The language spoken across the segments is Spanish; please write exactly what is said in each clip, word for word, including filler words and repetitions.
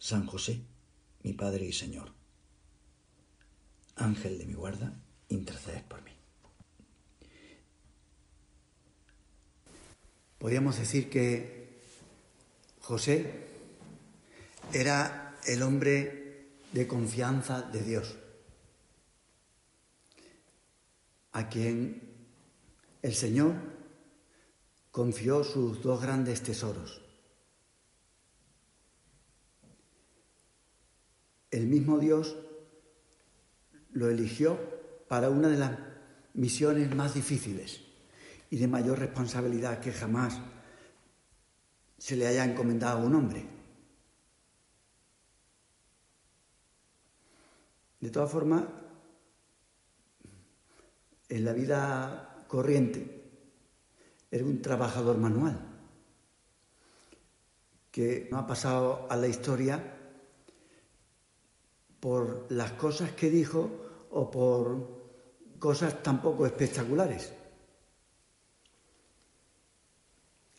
San José, mi Padre y Señor, Ángel de mi guarda, interceded por mí. Podríamos decir que José era el hombre de confianza de Dios, a quien el Señor confió sus dos grandes tesoros. El mismo Dios lo eligió para una de las misiones más difíciles y de mayor responsabilidad que jamás se le haya encomendado a un hombre. De todas formas, en la vida corriente era un trabajador manual que no ha pasado a la historia por las cosas que dijo o por cosas tampoco espectaculares.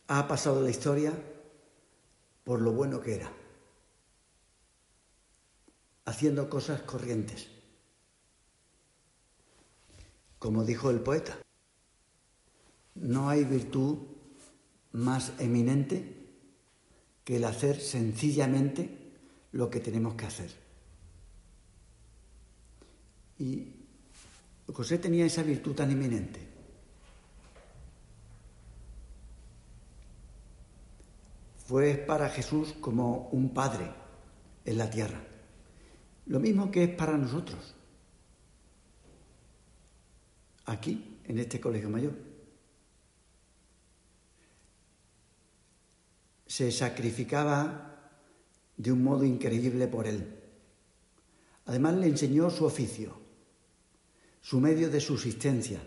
Ha pasado la historia por lo bueno que era, haciendo cosas corrientes. Como dijo el poeta, no hay virtud más eminente que el hacer sencillamente lo que tenemos que hacer. Y José tenía esa virtud tan eminente. Fue para Jesús como un padre en la tierra. Lo mismo que es para nosotros, aquí, en este colegio mayor. Se sacrificaba de un modo increíble por él. Además, le enseñó su oficio, su medio de subsistencia,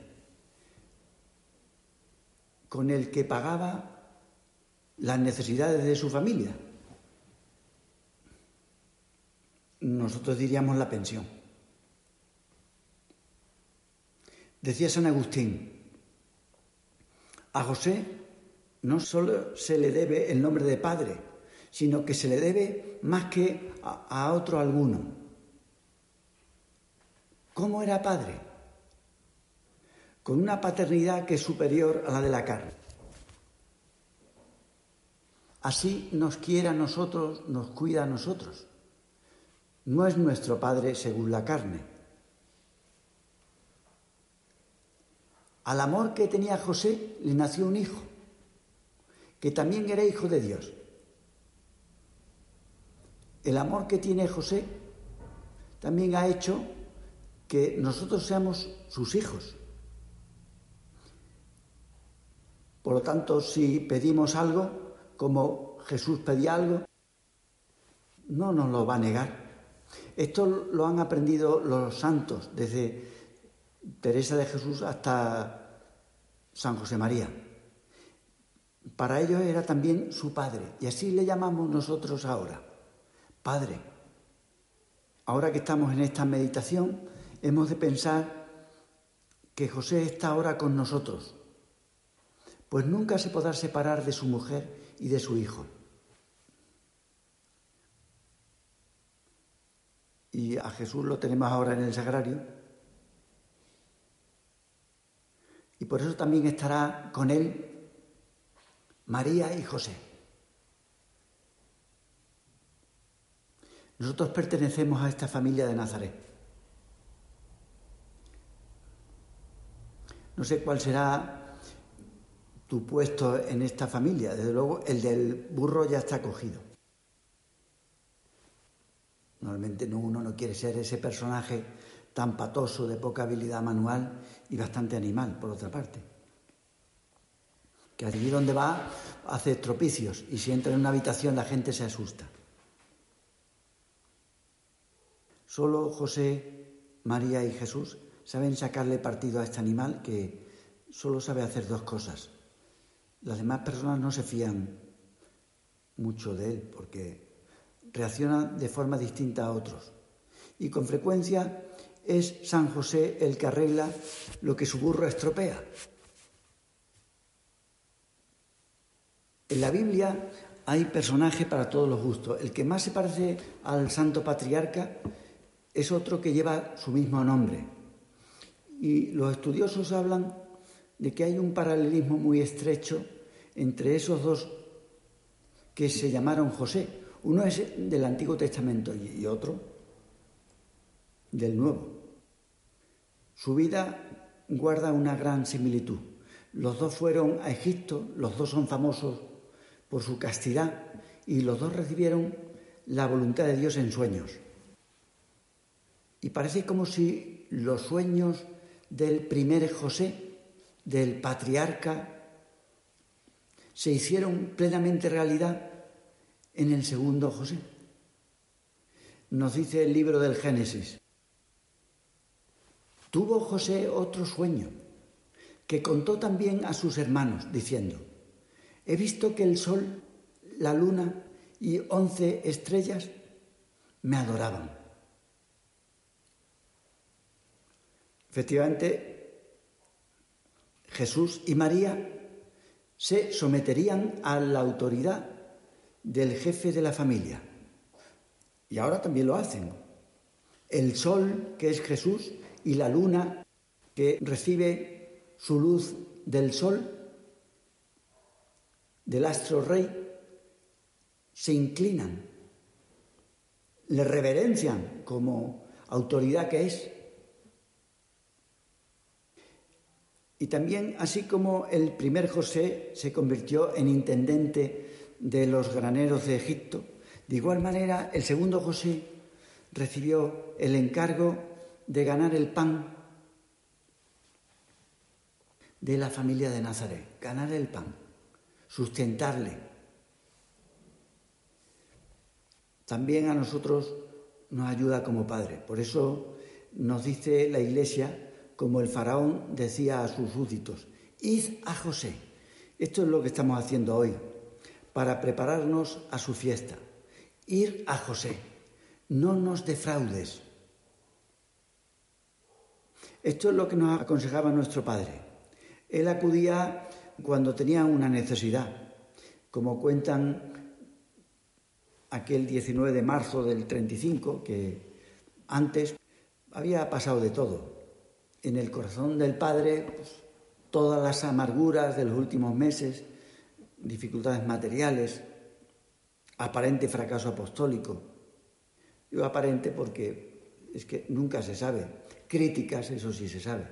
con el que pagaba las necesidades de su familia. Nosotros diríamos la pensión. Decía San Agustín, a José no solo se le debe el nombre de padre, sino que se le debe más que a, a otro alguno. ¿Cómo era padre? Con una paternidad que es superior a la de la carne. Así nos quiere a nosotros, nos cuida a nosotros. No es nuestro padre según la carne. Al amor que tenía José le nació un hijo, que también era hijo de Dios. El amor que tiene José también ha hecho que nosotros seamos sus hijos. Por lo tanto, si pedimos algo, como Jesús pedía algo, no nos lo va a negar. Esto lo han aprendido los santos, desde Teresa de Jesús hasta San José María. Para ellos era también su padre, y así le llamamos nosotros ahora, Padre. Ahora que estamos en esta meditación, hemos de pensar que José está ahora con nosotros, pues nunca se podrá separar de su mujer y de su hijo. Y a Jesús lo tenemos ahora en el sagrario, y por eso también estará con él María y José. Nosotros pertenecemos a esta familia de Nazaret. No sé cuál será tu puesto en esta familia. Desde luego, el del burro ya está cogido. Normalmente uno no quiere ser ese personaje tan patoso, de poca habilidad manual y bastante animal, por otra parte. Que allí donde va hace estropicios y si entra en una habitación la gente se asusta. Solo José, María y Jesús saben sacarle partido a este animal que solo sabe hacer dos cosas. Las demás personas no se fían mucho de él porque reaccionan de forma distinta a otros. Y con frecuencia es San José el que arregla lo que su burro estropea. En la Biblia hay personajes para todos los gustos. El que más se parece al Santo Patriarca es otro que lleva su mismo nombre. Y los estudiosos hablan de que hay un paralelismo muy estrecho entre esos dos que se llamaron José. Uno es del Antiguo Testamento y otro del Nuevo. Su vida guarda una gran similitud. Los dos fueron a Egipto, los dos son famosos por su castidad y los dos recibieron la voluntad de Dios en sueños. Y parece como si los sueños del primer José, del patriarca, se hicieron plenamente realidad en el segundo José. Nos dice el libro del Génesis: tuvo José otro sueño, que contó también a sus hermanos, diciendo: he visto que el sol, la luna y once estrellas me adoraban. Efectivamente, Jesús y María se someterían a la autoridad del jefe de la familia. Y ahora también lo hacen. El sol, que es Jesús, y la luna, que recibe su luz del sol, del astro rey, se inclinan, le reverencian como autoridad que es. Y también, así como el primer José se convirtió en intendente de los graneros de Egipto, de igual manera el segundo José recibió el encargo de ganar el pan de la familia de Nazaret, ganar el pan, sustentarle. También a nosotros nos ayuda como padre. Por eso nos dice la Iglesia, como el faraón decía a sus súbditos: id a José. Esto es lo que estamos haciendo hoy, para prepararnos a su fiesta. Ir a José, no nos defraudes. Esto es lo que nos aconsejaba nuestro padre. Él acudía cuando tenía una necesidad. Como cuentan aquel diecinueve de marzo del treinta y cinco, que antes había pasado de todo. En el corazón del padre, pues, todas las amarguras de los últimos meses, dificultades materiales, aparente fracaso apostólico. Digo aparente porque es que nunca se sabe. Críticas, eso sí se sabe.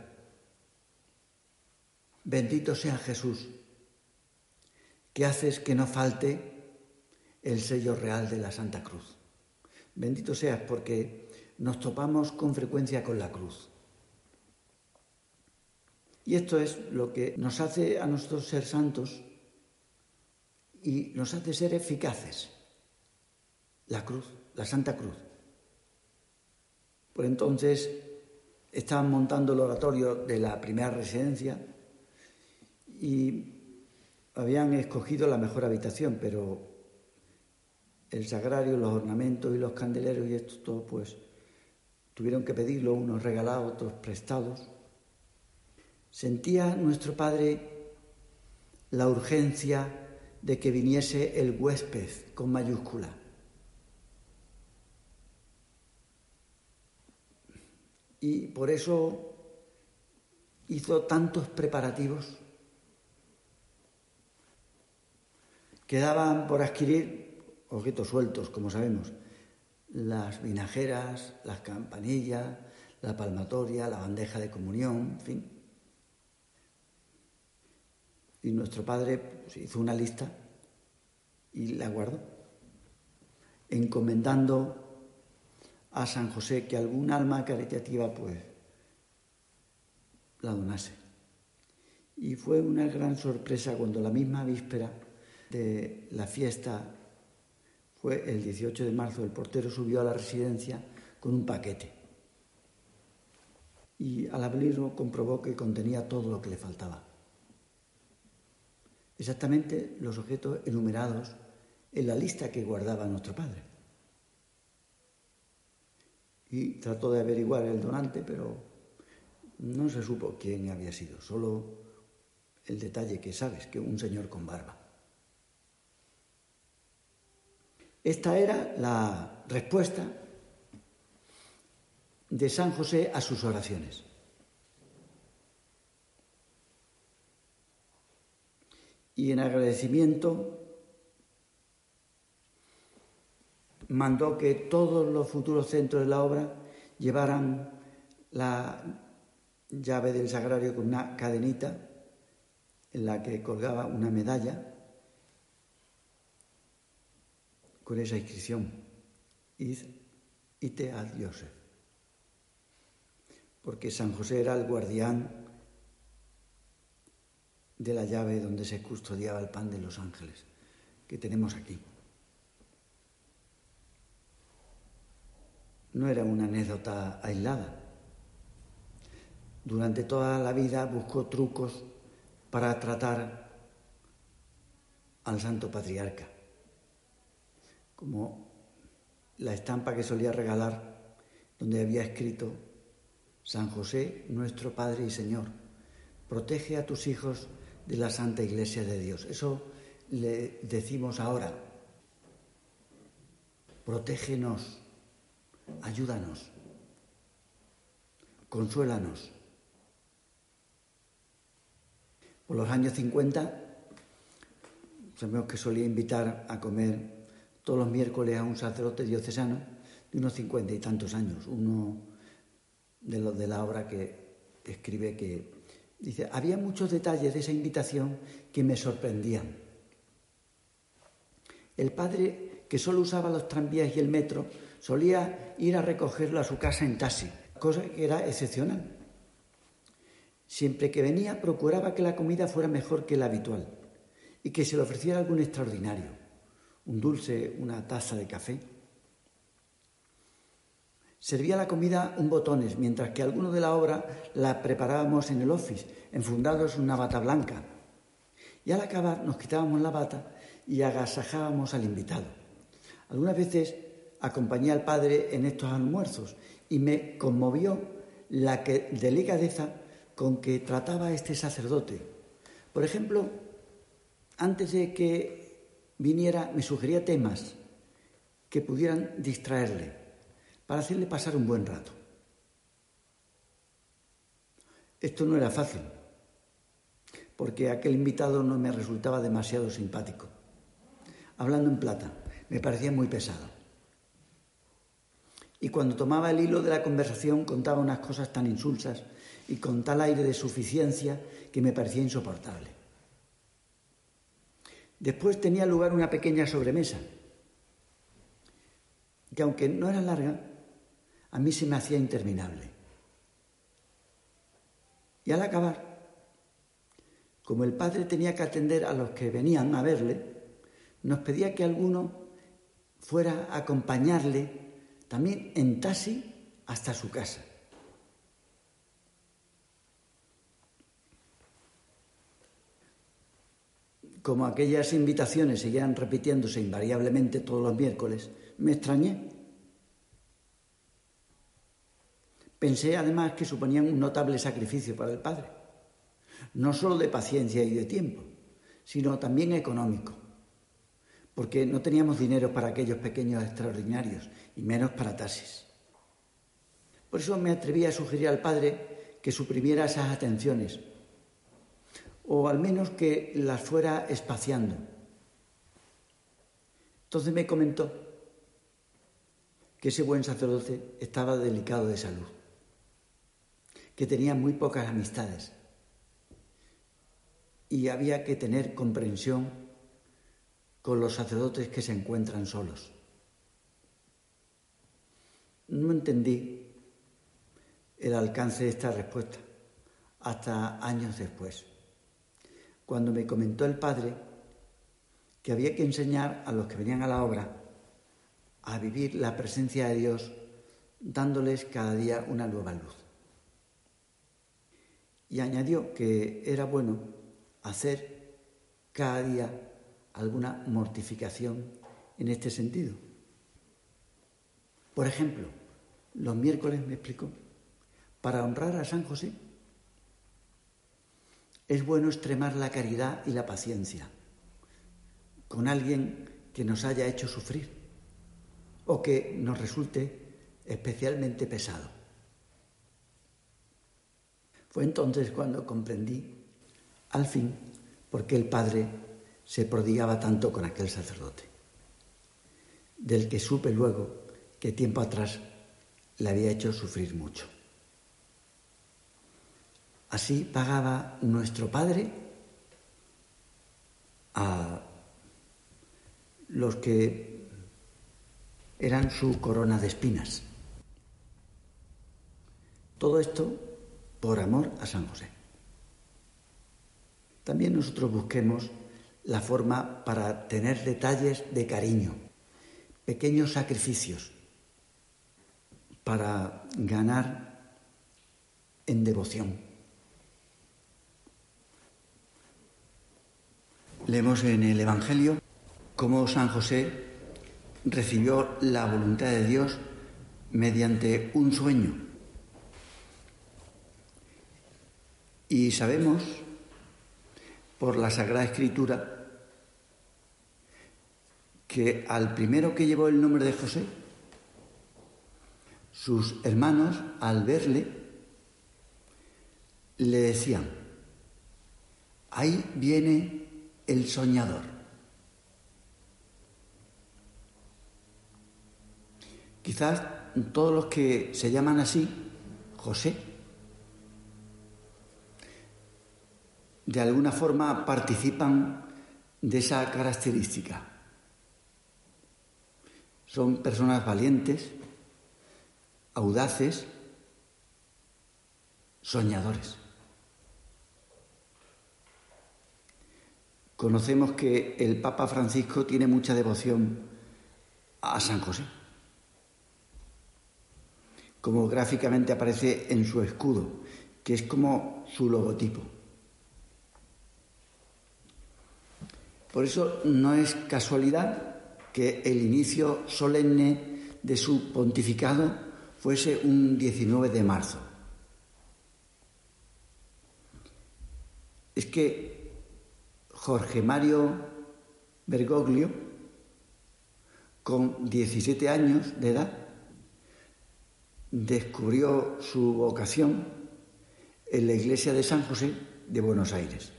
Bendito sea Jesús, que haces que no falte el sello real de la Santa Cruz. Bendito seas, porque nos topamos con frecuencia con la cruz. Y esto es lo que nos hace a nosotros ser santos y nos hace ser eficaces. La cruz, la Santa Cruz. Por entonces estaban montando el oratorio de la primera residencia y habían escogido la mejor habitación, pero el sagrario, los ornamentos y los candeleros y esto todo, pues tuvieron que pedirlo, unos regalados, otros prestados. Sentía nuestro padre la urgencia de que viniese el huésped con mayúscula. Y por eso hizo tantos preparativos. Quedaban por adquirir objetos sueltos, como sabemos: las vinajeras, las campanillas, la palmatoria, la bandeja de comunión, en fin. Y nuestro padre, pues, hizo una lista y la guardó, encomendando a San José que algún alma caritativa pues la donase. Y fue una gran sorpresa cuando la misma víspera de la fiesta, fue el dieciocho de marzo, el portero subió a la residencia con un paquete. Y al abrirlo comprobó que contenía todo lo que le faltaba. Exactamente los objetos enumerados en la lista que guardaba nuestro padre. Y trató de averiguar el donante, pero no se supo quién había sido, solo el detalle que sabes, que un señor con barba. Esta era la respuesta de San José a sus oraciones. Y en agradecimiento mandó que todos los futuros centros de la obra llevaran la llave del sagrario con una cadenita en la que colgaba una medalla con esa inscripción: Ite ad Joseph, porque San José era el guardián de la llave donde se custodiaba el pan de los ángeles que tenemos aquí. No era una anécdota aislada. Durante toda la vida buscó trucos para tratar al Santo Patriarca, como la estampa que solía regalar, donde había escrito: San José, nuestro Padre y Señor, protege a tus hijos de la Santa Iglesia de Dios. Eso le decimos ahora: protégenos, ayúdanos, consuélanos. Por los años cincuenta, sabemos que solía invitar a comer todos los miércoles a un sacerdote diocesano de unos cincuenta y tantos años, uno de los de la obra que escribe que dice: había muchos detalles de esa invitación que me sorprendían. El padre, que solo usaba los tranvías y el metro, solía ir a recogerlo a su casa en taxi, cosa que era excepcional. Siempre que venía, procuraba que la comida fuera mejor que la habitual y que se le ofreciera algún extraordinario, un dulce, una taza de café. Servía la comida en botones, mientras que algunos de la obra la preparábamos en el office, enfundados en una bata blanca. Y al acabar nos quitábamos la bata y agasajábamos al invitado. Algunas veces acompañé al padre en estos almuerzos y me conmovió la que, delicadeza con que trataba a este sacerdote. Por ejemplo, antes de que viniera me sugería temas que pudieran distraerle, para hacerle pasar un buen rato. Esto no era fácil, porque aquel invitado no me resultaba demasiado simpático. Hablando en plata, me parecía muy pesado. Y cuando tomaba el hilo de la conversación contaba unas cosas tan insulsas y con tal aire de suficiencia que me parecía insoportable. Después tenía lugar una pequeña sobremesa, que aunque no era larga, a mí se me hacía interminable. Y al acabar, como el padre tenía que atender a los que venían a verle, nos pedía que alguno fuera a acompañarle también en taxi hasta su casa. Como aquellas invitaciones seguían repitiéndose invariablemente todos los miércoles, me extrañé. Pensé además que suponían un notable sacrificio para el padre, no solo de paciencia y de tiempo, sino también económico, porque no teníamos dinero para aquellos pequeños extraordinarios y menos para taxis. Por eso me atreví a sugerir al padre que suprimiera esas atenciones, o al menos que las fuera espaciando. Entonces me comentó que ese buen sacerdote estaba delicado de salud, que tenía muy pocas amistades y había que tener comprensión con los sacerdotes que se encuentran solos. No entendí el alcance de esta respuesta hasta años después, cuando me comentó el padre que había que enseñar a los que venían a la obra a vivir la presencia de Dios dándoles cada día una nueva luz. Y añadió que era bueno hacer cada día alguna mortificación en este sentido. Por ejemplo, los miércoles, me explicó, para honrar a San José, es bueno extremar la caridad y la paciencia con alguien que nos haya hecho sufrir o que nos resulte especialmente pesado. Fue entonces cuando comprendí, al fin, por qué el Padre se prodigaba tanto con aquel sacerdote, del que supe luego que tiempo atrás le había hecho sufrir mucho. Así pagaba nuestro Padre a los que eran su corona de espinas. Todo esto por amor a San José. También nosotros busquemos la forma para tener detalles de cariño, pequeños sacrificios para ganar en devoción. Leemos en el Evangelio cómo San José recibió la voluntad de Dios mediante un sueño. Y sabemos, por la Sagrada Escritura, que al primero que llevó el nombre de José, sus hermanos, al verle, le decían: ahí viene el soñador. Quizás todos los que se llaman así, José, de alguna forma participan de esa característica. Son personas valientes, audaces, soñadores. Conocemos que el Papa Francisco tiene mucha devoción a San José, como gráficamente aparece en su escudo, que es como su logotipo. Por eso no es casualidad que el inicio solemne de su pontificado fuese un diecinueve de marzo. Es que Jorge Mario Bergoglio, con diecisiete años de edad, descubrió su vocación en la iglesia de San José de Buenos Aires.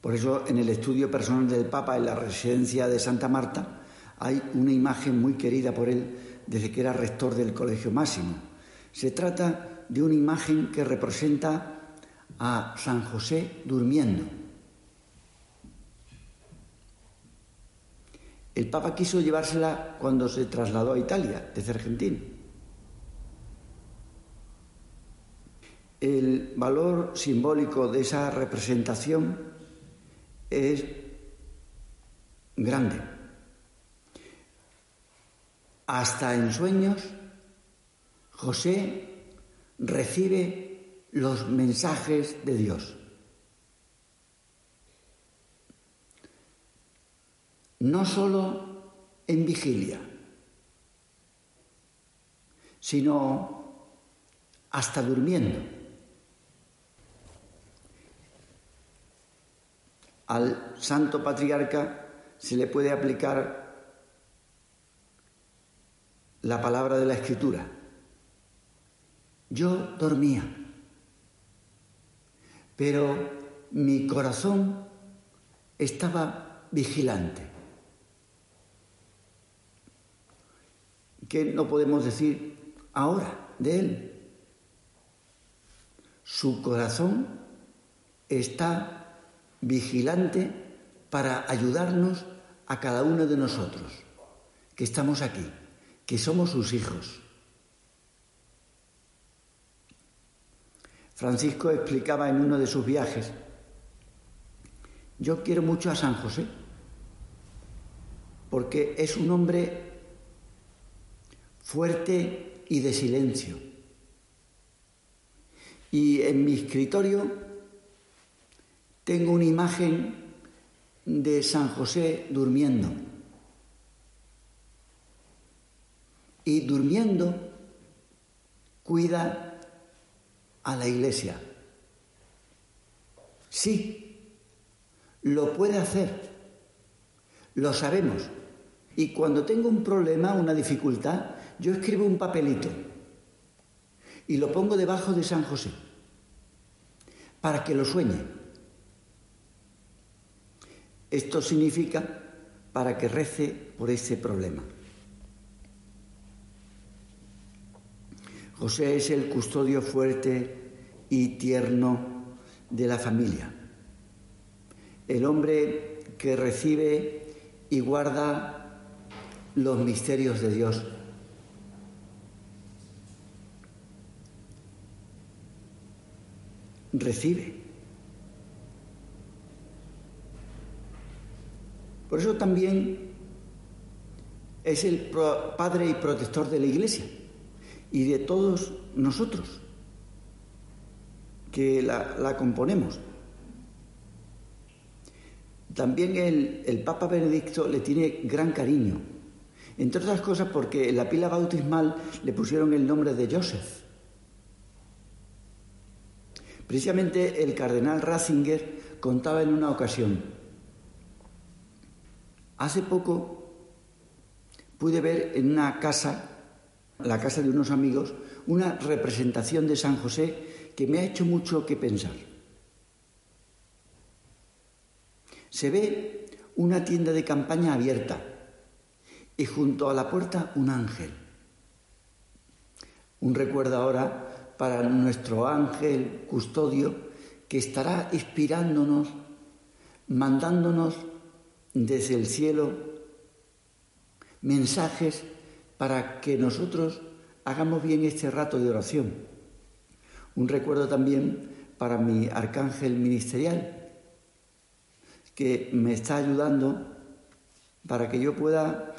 Por eso, en el estudio personal del Papa en la residencia de Santa Marta, hay una imagen muy querida por él desde que era rector del Colegio Máximo. Se trata de una imagen que representa a San José durmiendo. El Papa quiso llevársela cuando se trasladó a Italia desde Argentina. El valor simbólico de esa representación es grande. Hasta en sueños, José recibe los mensajes de Dios. No solo en vigilia, sino hasta durmiendo. Al Santo Patriarca se le puede aplicar la palabra de la Escritura: yo dormía, pero mi corazón estaba vigilante. ¿Qué no podemos decir ahora de él? Su corazón está vigilante para ayudarnos a cada uno de nosotros, que estamos aquí, que somos sus hijos. Francisco explicaba en uno de sus viajes: yo quiero mucho a San José porque es un hombre fuerte y de silencio. Y en mi escritorio tengo una imagen de San José durmiendo. Y durmiendo cuida a la Iglesia. Sí, lo puede hacer, lo sabemos. Y cuando tengo un problema, una dificultad, yo escribo un papelito y lo pongo debajo de San José para que lo sueñe. Esto significa para que rece por ese problema. José es el custodio fuerte y tierno de la familia, el hombre que recibe y guarda los misterios de Dios. Recibe. Por eso también es el padre y protector de la Iglesia y de todos nosotros que la, la componemos. También el, el Papa Benedicto le tiene gran cariño, entre otras cosas porque en la pila bautismal le pusieron el nombre de Joseph. Precisamente el cardenal Ratzinger contaba en una ocasión: hace poco pude ver en una casa, la casa de unos amigos, una representación de San José que me ha hecho mucho que pensar. Se ve una tienda de campaña abierta y junto a la puerta un ángel. Un recuerdo ahora para nuestro ángel custodio que estará inspirándonos, mandándonos desde el cielo mensajes para que nosotros hagamos bien este rato de oración. Un recuerdo también para mi arcángel ministerial que me está ayudando para que yo pueda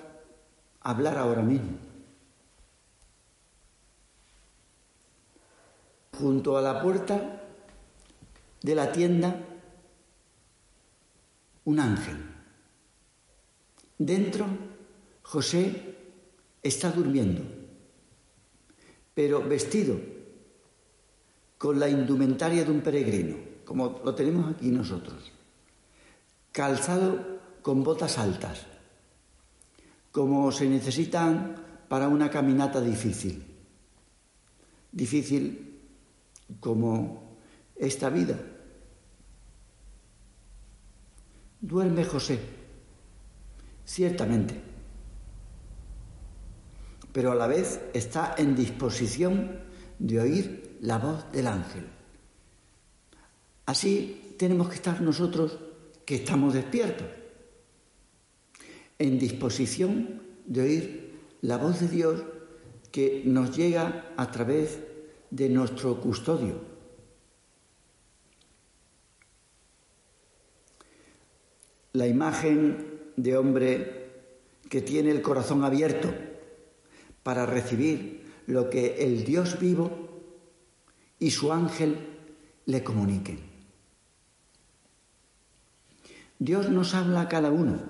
hablar ahora mismo. Junto a la puerta de la tienda, un ángel. Dentro, José está durmiendo, pero vestido con la indumentaria de un peregrino, como lo tenemos aquí nosotros, calzado con botas altas, como se necesitan para una caminata difícil. Difícil como esta vida. Duerme José, ciertamente, pero a la vez está en disposición de oír la voz del ángel. Así tenemos que estar nosotros, que estamos despiertos, en disposición de oír la voz de Dios que nos llega a través de de nuestro custodio. La imagen de hombre que tiene el corazón abierto para recibir lo que el Dios vivo y su ángel le comuniquen. Dios nos habla a cada uno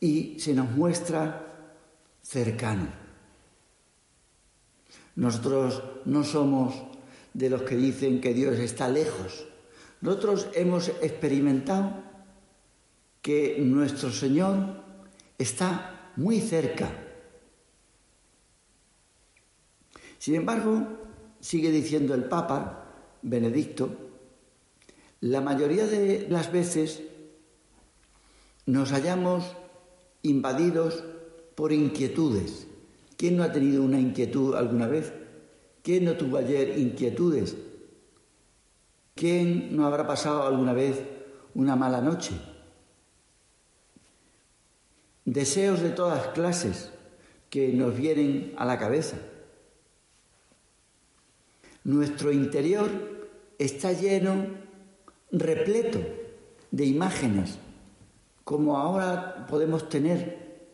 y se nos muestra cercano. Nosotros no somos de los que dicen que Dios está lejos. Nosotros hemos experimentado que nuestro Señor está muy cerca. Sin embargo, sigue diciendo el Papa Benedicto, la mayoría de las veces nos hallamos invadidos por inquietudes. ¿Quién no ha tenido una inquietud alguna vez? ¿Quién no tuvo ayer inquietudes? ¿Quién no habrá pasado alguna vez una mala noche? Deseos de todas clases que nos vienen a la cabeza. Nuestro interior está lleno, repleto de imágenes como ahora podemos tener.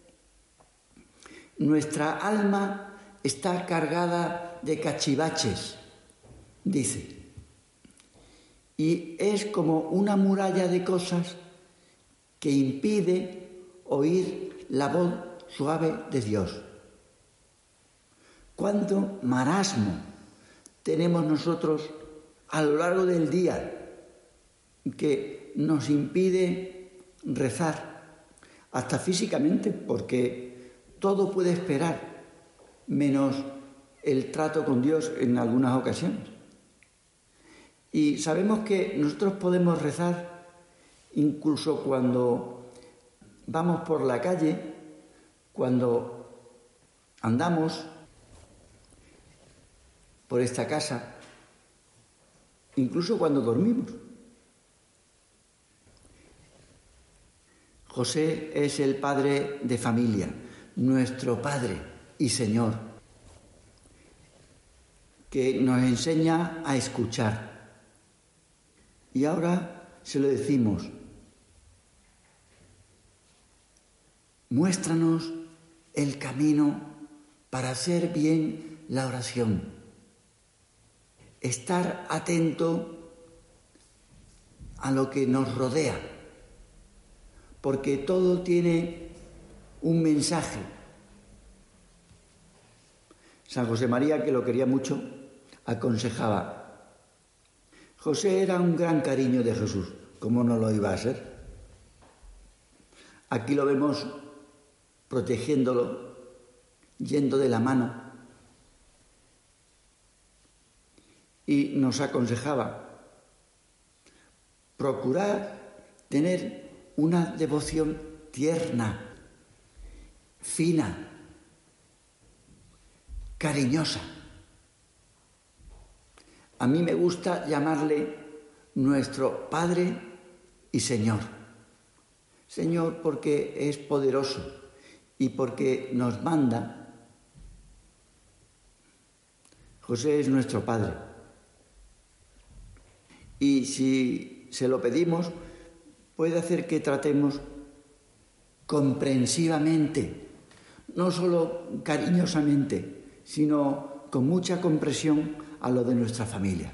Nuestra alma está cargada de cachivaches, dice, y es como una muralla de cosas que impide oír la voz suave de Dios. ¿Cuánto marasmo tenemos nosotros a lo largo del día que nos impide rezar, hasta físicamente, porque todo puede esperar, menos el trato con Dios en algunas ocasiones? Y sabemos que nosotros podemos rezar incluso cuando vamos por la calle, cuando andamos por esta casa, incluso cuando dormimos. José es el padre de familia, nuestro Padre y Señor, que nos enseña a escuchar. Y ahora se lo decimos: muéstranos el camino para hacer bien la oración. Estar atento a lo que nos rodea, porque todo tiene un mensaje. San José María, que lo quería mucho, aconsejaba. José era un gran cariño de Jesús, ¿cómo no lo iba a ser? Aquí lo vemos protegiéndolo, yendo de la mano. Y nos aconsejaba: procurar tener una devoción tierna, fina, cariñosa. A mí me gusta llamarle nuestro Padre y Señor. Señor porque es poderoso y porque nos manda. José es nuestro Padre. Y si se lo pedimos, puede hacer que tratemos comprensivamente, no solo cariñosamente, sino con mucha comprensión a lo de nuestra familia.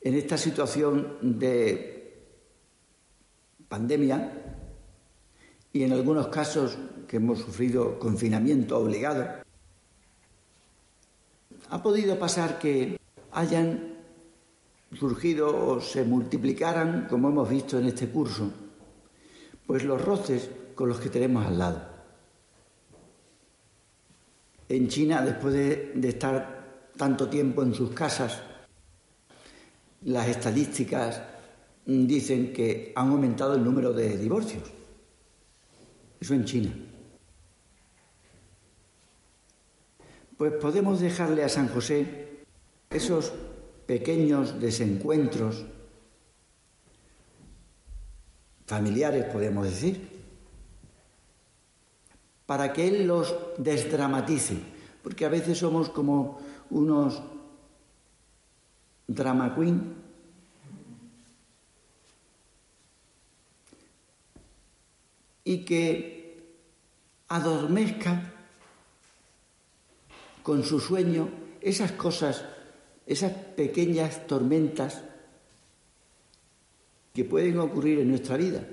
En esta situación de pandemia y en algunos casos que hemos sufrido confinamiento obligado, ha podido pasar que hayan surgido o se multiplicaran, como hemos visto en este curso, pues los roces con los que tenemos al lado. En China, después de, de estar tanto tiempo en sus casas, las estadísticas dicen que han aumentado el número de divorcios. Eso en China. Pues podemos dejarle a San José esos pequeños desencuentros familiares, podemos decir, para que él los desdramatice, porque a veces somos como unos drama queen. Y que adormezca con su sueño esas cosas, esas pequeñas tormentas que pueden ocurrir en nuestra vida.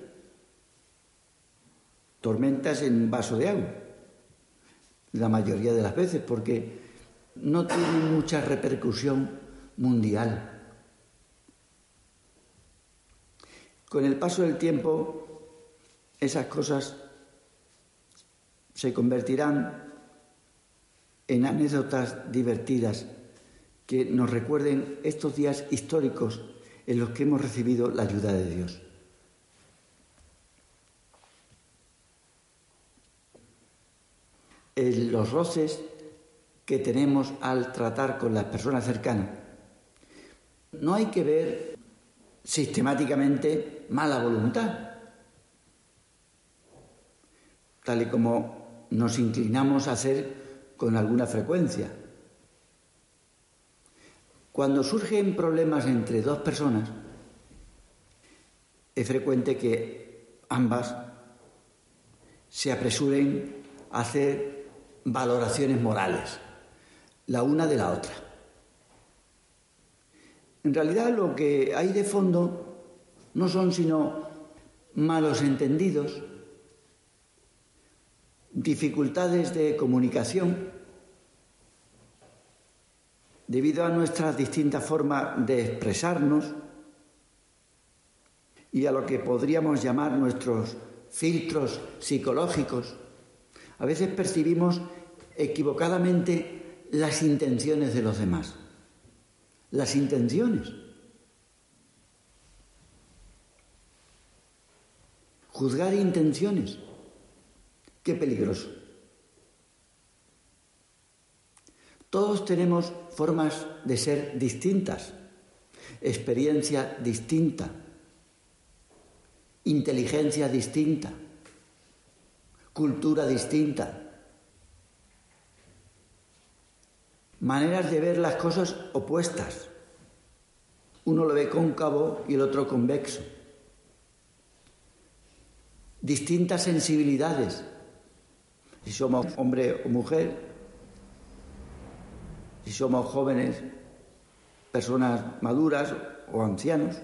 Tormentas en un vaso de agua, la mayoría de las veces, porque no tienen mucha repercusión mundial. Con el paso del tiempo, esas cosas se convertirán en anécdotas divertidas que nos recuerden estos días históricos en los que hemos recibido la ayuda de Dios. En los roces que tenemos al tratar con las personas cercanas, no hay que ver sistemáticamente mala voluntad. Tal y como nos inclinamos a hacer con alguna frecuencia. Cuando surgen problemas entre dos personas, es frecuente que ambas se apresuren a hacer valoraciones morales, la una de la otra. En realidad lo que hay de fondo no son sino malos entendidos, dificultades de comunicación debido a nuestras distintas formas de expresarnos y a lo que podríamos llamar nuestros filtros psicológicos. A veces percibimos equivocadamente las intenciones de los demás. Las intenciones. Juzgar intenciones. Qué peligroso. Todos tenemos formas de ser distintas, experiencia distinta, inteligencia distinta, cultura distinta, maneras de ver las cosas opuestas. Uno lo ve cóncavo y el otro convexo. Distintas sensibilidades. Si somos hombre o mujer, si somos jóvenes, personas maduras o ancianos.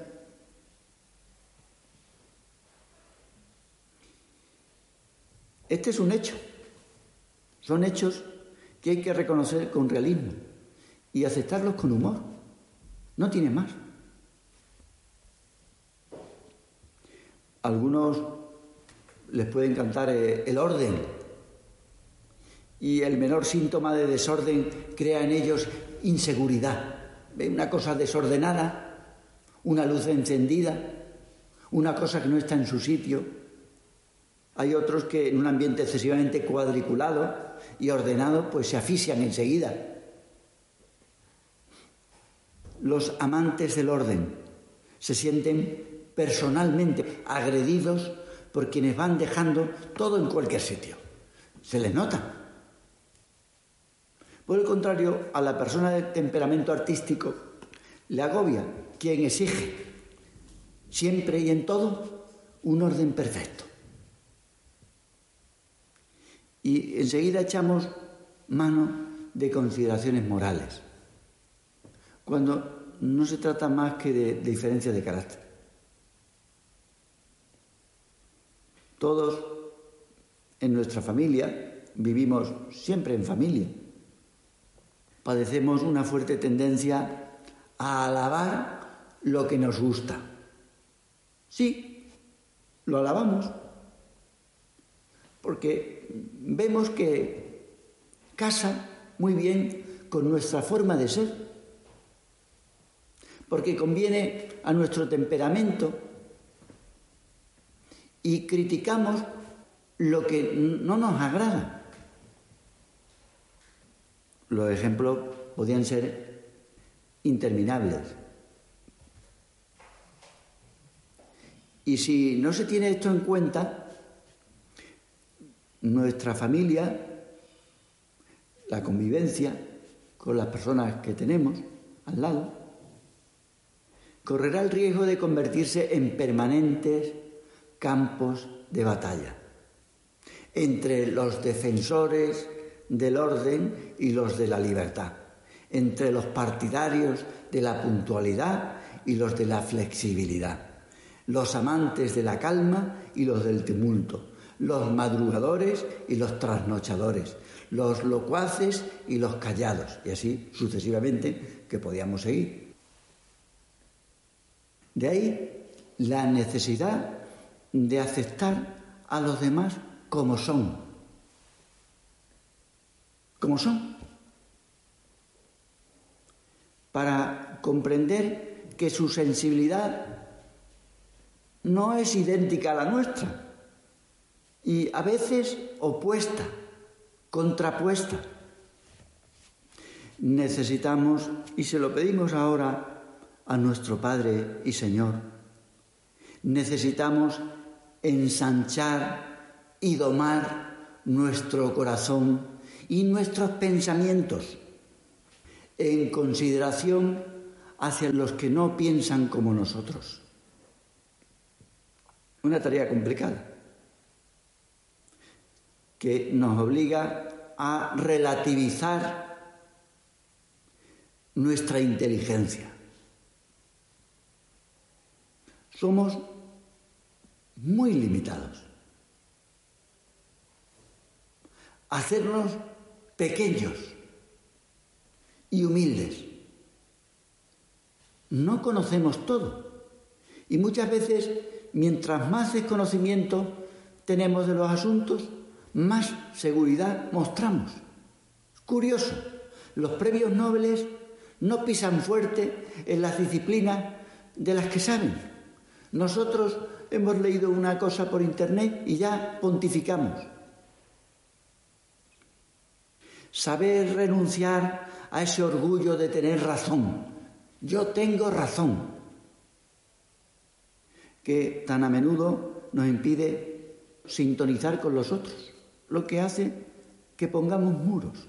Este es un hecho. Son hechos que hay que reconocer con realismo y aceptarlos con humor. No tiene más. A algunos les puede encantar el orden. Y el menor síntoma de desorden crea en ellos inseguridad. Una cosa desordenada, una luz encendida, una cosa que no está en su sitio. Hay otros que en un ambiente excesivamente cuadriculado y ordenado, pues se asfixian enseguida. Los amantes del orden se sienten personalmente agredidos por quienes van dejando todo en cualquier sitio. Se les nota. Por el contrario, a la persona de temperamento artístico le agobia quien exige siempre y en todo un orden perfecto. Y enseguida echamos mano de consideraciones morales, cuando no se trata más que de, de diferencias de carácter. Todos en nuestra familia vivimos siempre en familia. Padecemos una fuerte tendencia a alabar lo que nos gusta. Sí, lo alabamos, porque vemos que casa muy bien con nuestra forma de ser, porque conviene a nuestro temperamento y criticamos lo que no nos agrada. Los ejemplos podían ser interminables. Y si no se tiene esto en cuenta, nuestra familia, la convivencia con las personas que tenemos al lado, correrá el riesgo de convertirse en permanentes campos de batalla entre los defensores del orden y los de la libertad, entre los partidarios de la puntualidad y los de la flexibilidad, los amantes de la calma y los del tumulto, los madrugadores y los trasnochadores, los locuaces y los callados, y así sucesivamente que podíamos seguir. De ahí la necesidad de aceptar a los demás como son. Como son, para comprender que su sensibilidad no es idéntica a la nuestra y a veces opuesta, contrapuesta. Necesitamos, y se lo pedimos ahora a nuestro Padre y Señor, necesitamos ensanchar y domar nuestro corazón y nuestros pensamientos en consideración hacia los que no piensan como nosotros. una tarea complicada que nos obliga a relativizar nuestra inteligencia. Somos muy limitados. Hacernos pequeños y humildes. No conocemos todo. Y muchas veces, mientras más desconocimiento tenemos de los asuntos, más seguridad mostramos. Es curioso. Los premios Nobel no pisan fuerte en las disciplinas de las que saben. Nosotros hemos leído una cosa por internet y ya pontificamos. Saber renunciar a ese orgullo de tener razón. Yo tengo razón, que tan a menudo nos impide sintonizar con los otros, lo que hace que pongamos muros.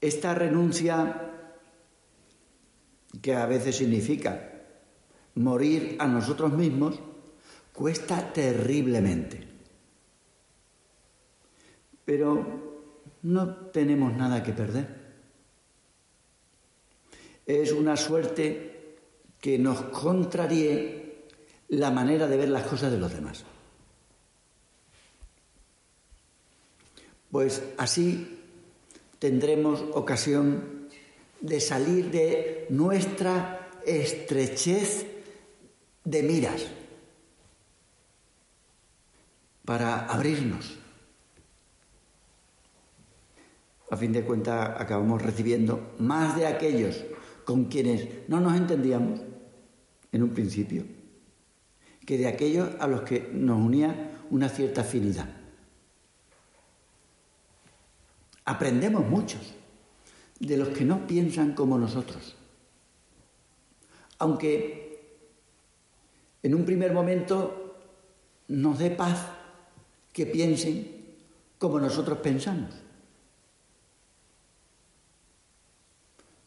Esta renuncia, que a veces significa morir a nosotros mismos, cuesta terriblemente. Pero no tenemos nada que perder. Es una suerte que nos contraríe la manera de ver las cosas de los demás. Pues así tendremos ocasión de salir de nuestra estrechez de miras para abrirnos. A fin de cuentas, acabamos recibiendo más de aquellos con quienes no nos entendíamos en un principio que de aquellos a los que nos unía una cierta afinidad. Aprendemos muchos de los que no piensan como nosotros, aunque en un primer momento nos dé paz que piensen como nosotros pensamos.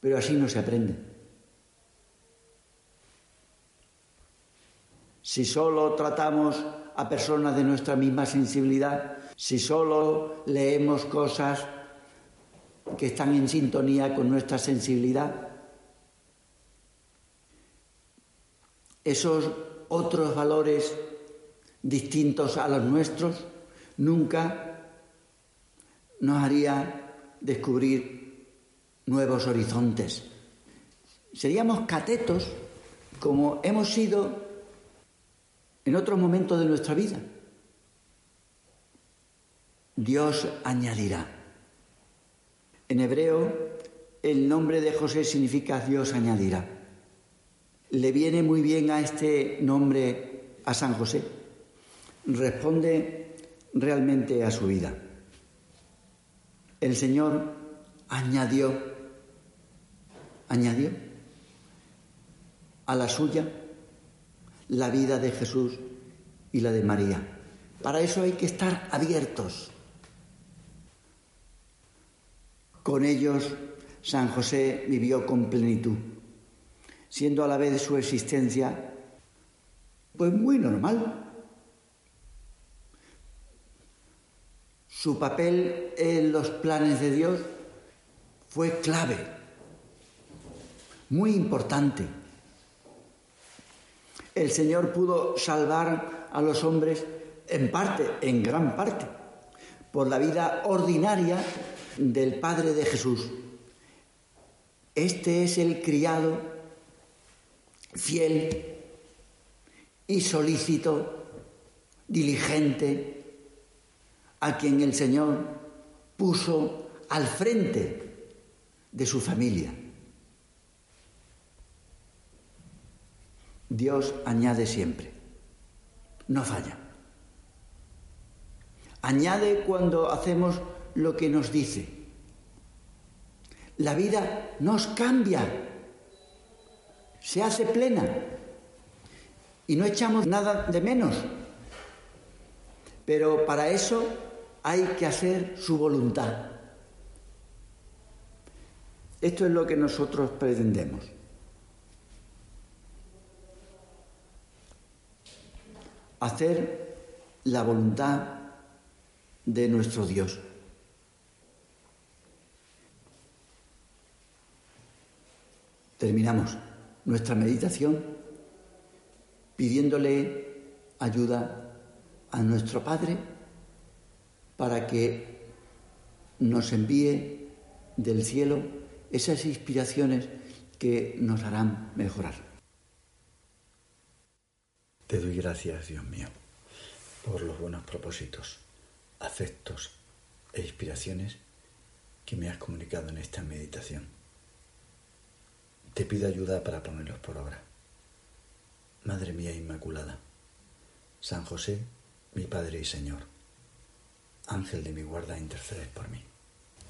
Pero así no se aprende. Si solo tratamos a personas de nuestra misma sensibilidad, si solo leemos cosas que están en sintonía con nuestra sensibilidad, esos otros valores distintos a los nuestros nunca nos haría descubrir nuevos horizontes. Seríamos catetos como hemos sido en otros momentos de nuestra vida. Dios añadirá. En hebreo, el nombre de José significa Dios añadirá. Le viene muy bien a este nombre a San José. Responde realmente a su vida. El Señor añadió, añadió a la suya la vida de Jesús y la de María. Para eso hay que estar abiertos. Con ellos, San José vivió con plenitud, siendo a la vez su existencia, pues, muy normal. Su papel en los planes de Dios fue clave, muy importante. El Señor pudo salvar a los hombres en parte, en gran parte, por la vida ordinaria del Padre de Jesús. Este es el criado fiel y solícito, diligente, a quien el Señor puso al frente de su familia. Dios añade siempre, no falla. Añade cuando hacemos lo que nos dice. La vida nos cambia, se hace plena y no echamos nada de menos. Pero para eso hay que hacer su voluntad. Esto es lo que nosotros pretendemos. hacer la voluntad de nuestro Dios. Terminamos nuestra meditación pidiéndole ayuda a nuestro Padre para que nos envíe del cielo esas inspiraciones que nos harán mejorar. Te doy gracias, Dios mío, por los buenos propósitos, afectos e inspiraciones que me has comunicado en esta meditación. Te pido ayuda para ponerlos por obra. Madre mía Inmaculada, San José, mi Padre y Señor, Ángel de mi guarda, intercedes por mí.